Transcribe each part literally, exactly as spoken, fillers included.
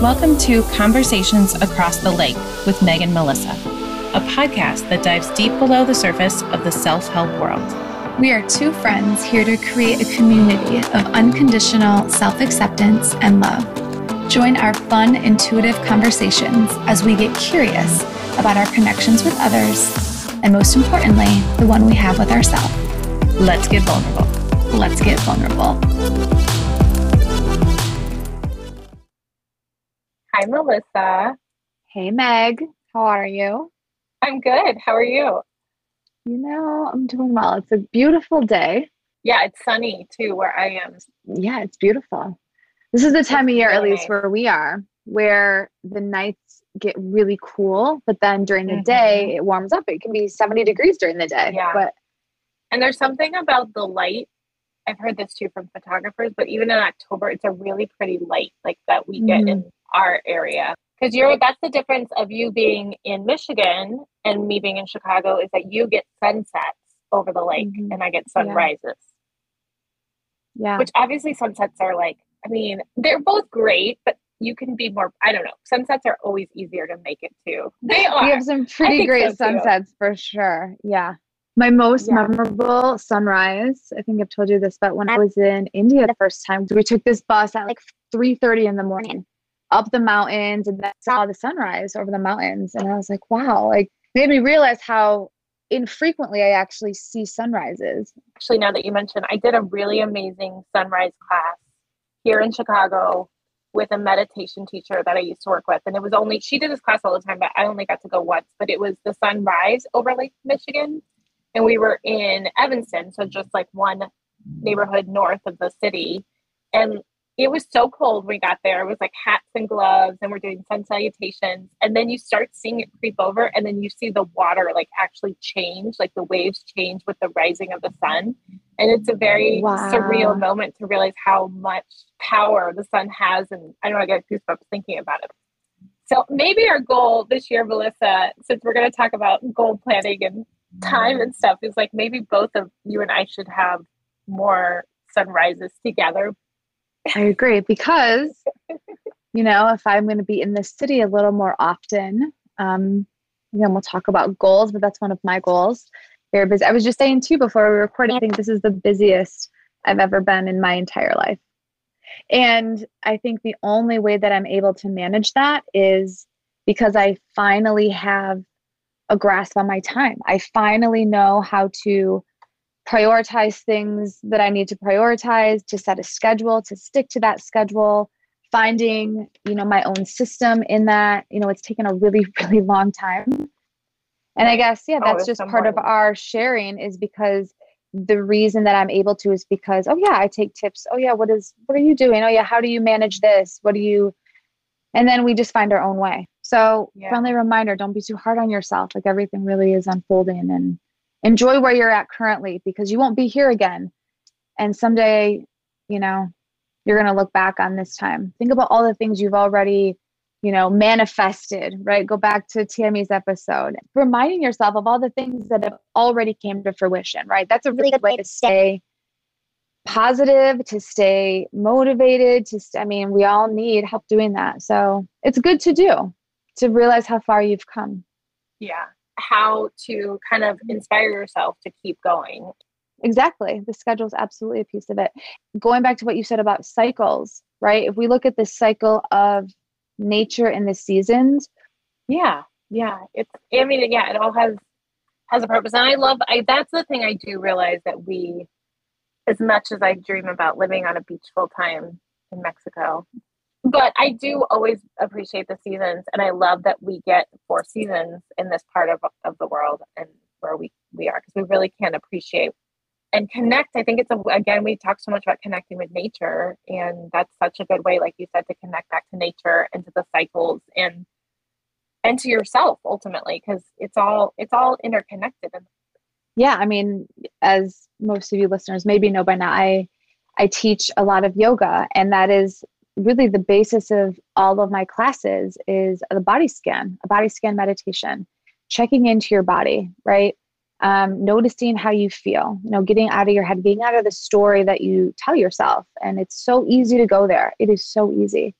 Welcome to Conversations Across the Lake with Meg and Melissa, a podcast that dives deep below the surface of the self-help world. We are two friends here to create a community of unconditional self-acceptance and love. Join our fun, intuitive conversations as we get curious about our connections with others, and most importantly, the one we have with ourselves. Let's get vulnerable. Let's get vulnerable. Hi, Melissa. Hey, Meg. How are you? I'm good. How are you? You know, I'm doing well. It's a beautiful day. Yeah, it's sunny too where I am. Yeah, it's beautiful. This is the time it's of year, really at least nice. Where we are, where the nights get really cool, but then during the mm-hmm. day, it warms up. It can be seventy degrees during the day. Yeah. But and there's something about the light. I've heard this too from photographers, but even in October, it's a really pretty light like that we get mm-hmm. in our area. Because you're that's the difference of you being in Michigan and me being in Chicago is that you get sunsets over the lake mm-hmm. and I get sunrises. Yeah. Which obviously sunsets are like, I mean, they're both great, but you can be more, I don't know. Sunsets are always easier to make it to. They are. We have some pretty great so sunsets too. For sure. Yeah. My most yeah. memorable sunrise, I think I've told you this, but when I was in India the first time, we took this bus at like three thirty in the morning up the mountains and then saw the sunrise over the mountains. And I was like, wow, like made me realize how infrequently I actually see sunrises. Actually, now that you mentioned, I did a really amazing sunrise class here in Chicago with a meditation teacher that I used to work with. And it was only, she did this class all the time, but I only got to go once, but it was the sunrise over Lake Michigan. And we were in Evanston, so just like one neighborhood north of the city. And it was so cold when we got there. It was like hats and gloves, and we're doing sun salutations. And then you start seeing it creep over, and then you see the water like actually change, like the waves change with the rising of the sun. And it's a very wow. surreal moment to realize how much power the sun has. And I don't know, I get goosebumps thinking about it. So maybe our goal this year, Melissa, since we're going to talk about goal planning and time and stuff, is like maybe both of you and I should have more sunrises together. I agree, because you know, if I'm going to be in this city a little more often, um you know, we'll talk about goals, but that's one of my goals. Very busy. I was just saying too before we recorded, I think this is the busiest I've ever been in my entire life, and I think the only way that I'm able to manage that is because I finally have a grasp on my time. I finally know how to prioritize things that I need to prioritize, to set a schedule, to stick to that schedule, finding, you know, my own system in that. You know, it's taken a really, really long time. And I guess, yeah, that's oh, just someone. part of our sharing is because the reason that I'm able to is because, oh yeah, I take tips. Oh yeah, what is, what are you doing? Oh yeah, how do you manage this? What do you, and then we just find our own way. So yeah. friendly reminder, don't be too hard on yourself. Like everything really is unfolding, and enjoy where you're at currently, because you won't be here again. And someday, you know, you're going to look back on this time. Think about all the things you've already, you know, manifested, right? Go back to Tammy's episode, reminding yourself of all the things that have already came to fruition, right? That's a really good way to stay positive, to stay motivated, to, st- I mean, we all need help doing that. So it's good to do, to realize how far you've come. Yeah. How to kind of inspire yourself to keep going. Exactly. The schedule is absolutely a piece of it. Going back to what you said about cycles, right? If we look at the cycle of nature and the seasons. Yeah. Yeah. It's, I mean, yeah, it all has, has a purpose. And I love, I, that's the thing I do realize that we, as much as I dream about living on a beach full time in Mexico, but I do always appreciate the seasons, and I love that we get four seasons in this part of, of the world and where we, we are, because we really can appreciate and connect. I think it's, a, again, we talk so much about connecting with nature, and that's such a good way, like you said, to connect back to nature and to the cycles and and to yourself, ultimately, because it's all, it's all interconnected. Yeah, I mean, as most of you listeners maybe know by now, I I teach a lot of yoga, and that is really the basis of all of my classes is the body scan, a body scan meditation, checking into your body, right? Um, noticing how you feel, you know, getting out of your head, getting out of the story that you tell yourself. And it's so easy to go there. It is so easy.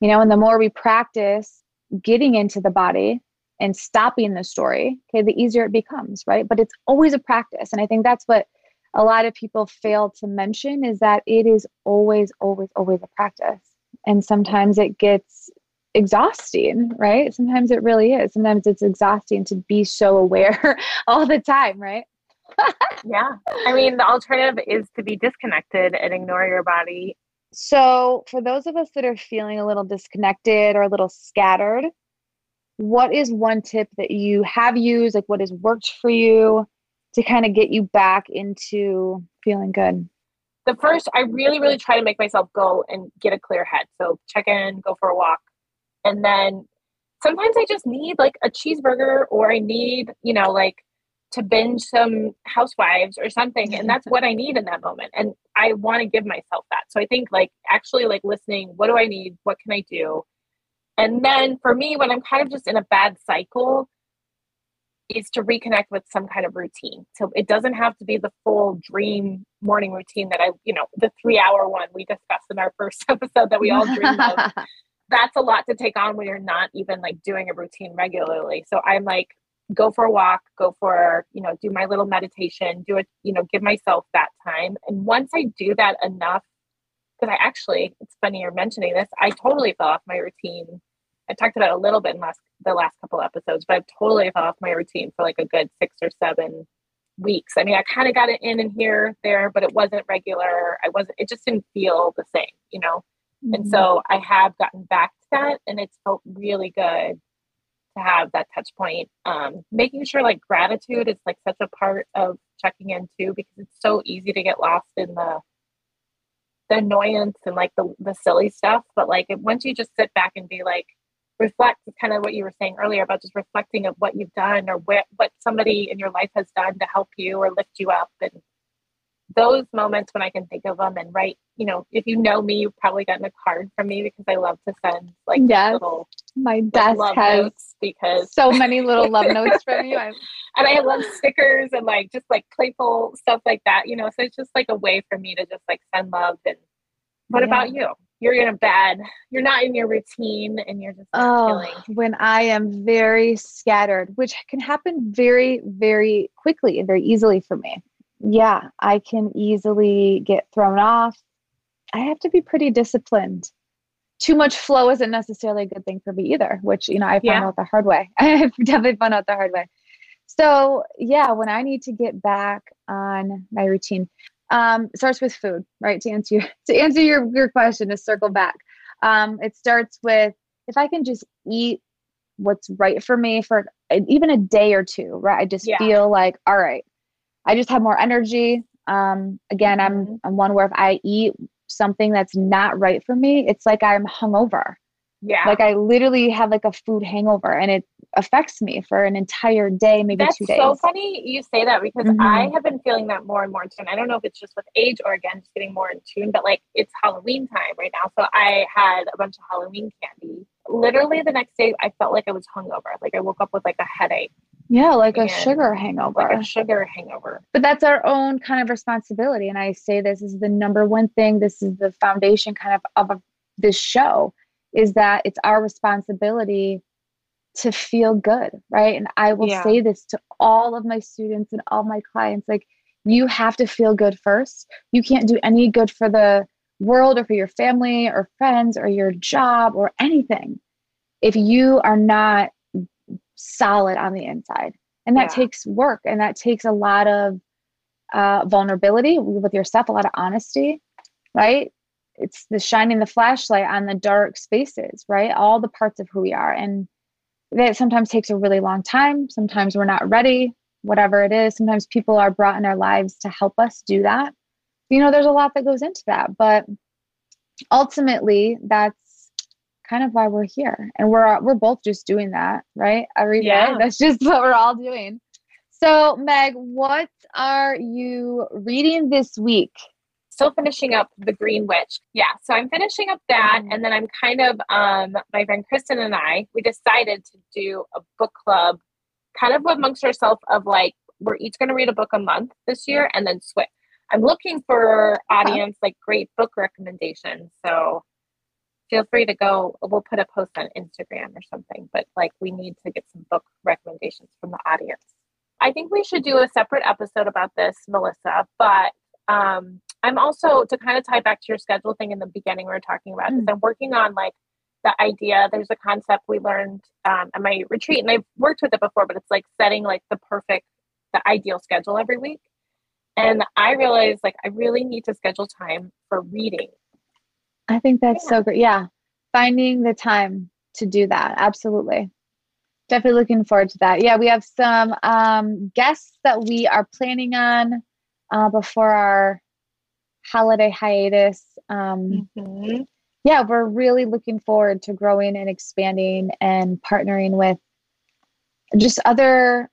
you know, and the more we practice getting into the body and stopping the story, okay, the easier it becomes, right? But it's always a practice. And I think that's what a lot of people fail to mention, is that it is always, always, always a practice. And sometimes it gets exhausting, right? Sometimes it really is. Sometimes it's exhausting to be so aware all the time, right? Yeah. I mean, the alternative is to be disconnected and ignore your body. So for those of us that are feeling a little disconnected or a little scattered, what is one tip that you have used, like what has worked for you to kind of get you back into feeling good? The first, I really, really try to make myself go and get a clear head. So check in, go for a walk. And then sometimes I just need like a cheeseburger, or I need, you know, like to binge some Housewives or something. And that's what I need in that moment. And I want to give myself that. So I think like actually like listening, what do I need? What can I do? And then for me, when I'm kind of just in a bad cycle, is to reconnect with some kind of routine. So it doesn't have to be the full dream morning routine that I, you know, the three hour one we discussed in our first episode that we all dream of. That's a lot to take on when you're not even like doing a routine regularly. So I'm like, go for a walk, go for, you know, do my little meditation, do it, you know, give myself that time. And once I do that enough, because I actually, it's funny you're mentioning this, I totally fell off my routine. I talked about it a little bit in last, the last couple episodes, but I totally fell off my routine for like a good six or seven weeks. I mean, I kind of got it in and here, there, but it wasn't regular. I wasn't, it just didn't feel the same, you know? Mm-hmm. And so I have gotten back to that, and it's felt really good to have that touch point. Um, making sure like gratitude is like such a part of checking in too, because it's so easy to get lost in the the annoyance and like the, the silly stuff. But like it, once you just sit back and be like, reflect, kind of what you were saying earlier about just reflecting of what you've done, or wh- what somebody in your life has done to help you or lift you up. And those moments when I can think of them and write, you know, if you know me, you've probably gotten a card from me because I love to send like yes, little my desk love has notes, because so many little love notes from you. I'm... And I love stickers and like just like playful stuff like that, you know, so it's just like a way for me to just like send love. And what yeah. about you? You're in a bad, you're not in your routine, and you're just not oh, feeling. When I am very scattered, which can happen very, very quickly and very easily for me. Yeah, I can easily get thrown off. I have to be pretty disciplined. Too much flow isn't necessarily a good thing for me either, which, you know, I found yeah. out the hard way. I've definitely found out the hard way. So yeah, when I need to get back on my routine, um, starts with food, right? To answer, to answer your, your question, to circle back. Um, it starts with, if I can just eat what's right for me for even a day or two, right? I just yeah. feel like, all right, I just have more energy. Um, again, I'm, I'm one where if I eat something that's not right for me, it's like I'm hungover. Yeah. Like I literally have like a food hangover, and it affects me for an entire day, maybe that's two days. That's so funny you say that, because mm-hmm. I have been feeling that more and more too. And I don't know if it's just with age or again, just getting more in tune, but like it's Halloween time right now. So I had a bunch of Halloween candy. Literally the next day I felt like I was hungover. Like I woke up with like a headache. Yeah. Like a sugar hangover. Like a sugar hangover. But that's our own kind of responsibility. And I say, this is the number one thing. This is the foundation kind of of a, this show, is that it's our responsibility to feel good, right? And I will yeah. say this to all of my students and all my clients, like, you have to feel good first. You can't do any good for the world or for your family or friends or your job or anything if you are not solid on the inside. And that yeah. takes work, and that takes a lot of uh, vulnerability with yourself, a lot of honesty, right? It's the shining the flashlight on the dark spaces, right? All the parts of who we are. And that sometimes takes a really long time. Sometimes we're not ready, whatever it is. Sometimes people are brought in our lives to help us do that. You know, there's a lot that goes into that, but ultimately that's kind of why we're here. And we're, we're both just doing that, right? Every yeah. day. That's just what we're all doing. So Meg, what are you reading this week? Still finishing up The Green Witch. Yeah. So I'm finishing up that. And then I'm kind of, um, my friend Kristen and I, we decided to do a book club kind of amongst ourselves of like, we're each going to read a book a month this year and then switch. I'm looking for audience, like great book recommendations. So feel free to go. We'll put a post on Instagram or something, but like we need to get some book recommendations from the audience. I think we should do a separate episode about this, Melissa, but um, I'm also, to kind of tie back to your schedule thing in the beginning we were talking about, mm. I'm working on like the idea, there's a concept we learned um, at my retreat, and I've worked with it before, but it's like setting like the perfect, the ideal schedule every week. And I realized like, I really need to schedule time for reading. I think that's yeah. so great. Yeah. Finding the time to do that. Absolutely. Definitely looking forward to that. Yeah, we have some um, guests that we are planning on uh, before our holiday hiatus. Um, mm-hmm. Yeah, we're really looking forward to growing and expanding and partnering with just other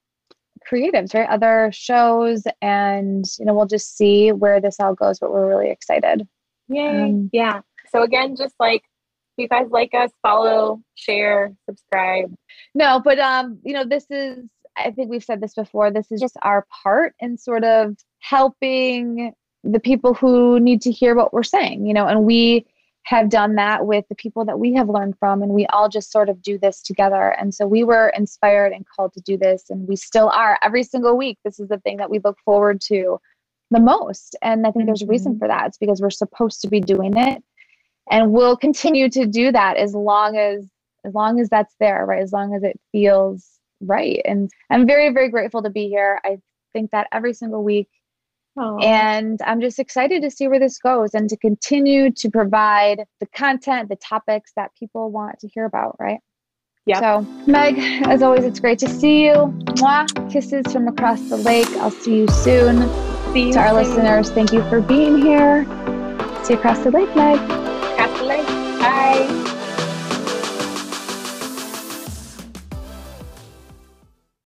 creatives, right? Other shows, and you know, we'll just see where this all goes. But we're really excited. Yay! Um, yeah. So again, just like. You guys like us, follow, share, subscribe. No, but, um, you know, this is, I think we've said this before, this is just our part in sort of helping the people who need to hear what we're saying, you know, and we have done that with the people that we have learned from, and we all just sort of do this together. And so we were inspired and called to do this, and we still are every single week. This is the thing that we look forward to the most. And I think mm-hmm. there's a reason for that. It's because we're supposed to be doing it. And we'll continue to do that as long as, as long as that's there, right? As long as it feels right. And I'm very, very grateful to be here. I think that every single week. Aww. And I'm just excited to see where this goes and to continue to provide the content, the topics that people want to hear about, right? Yeah. So Meg, as always, it's great to see you. Mwah. Kisses from across the lake. I'll see you soon. See you to our soon. Listeners, thank you for being here. See you across the lake, Meg. Bye.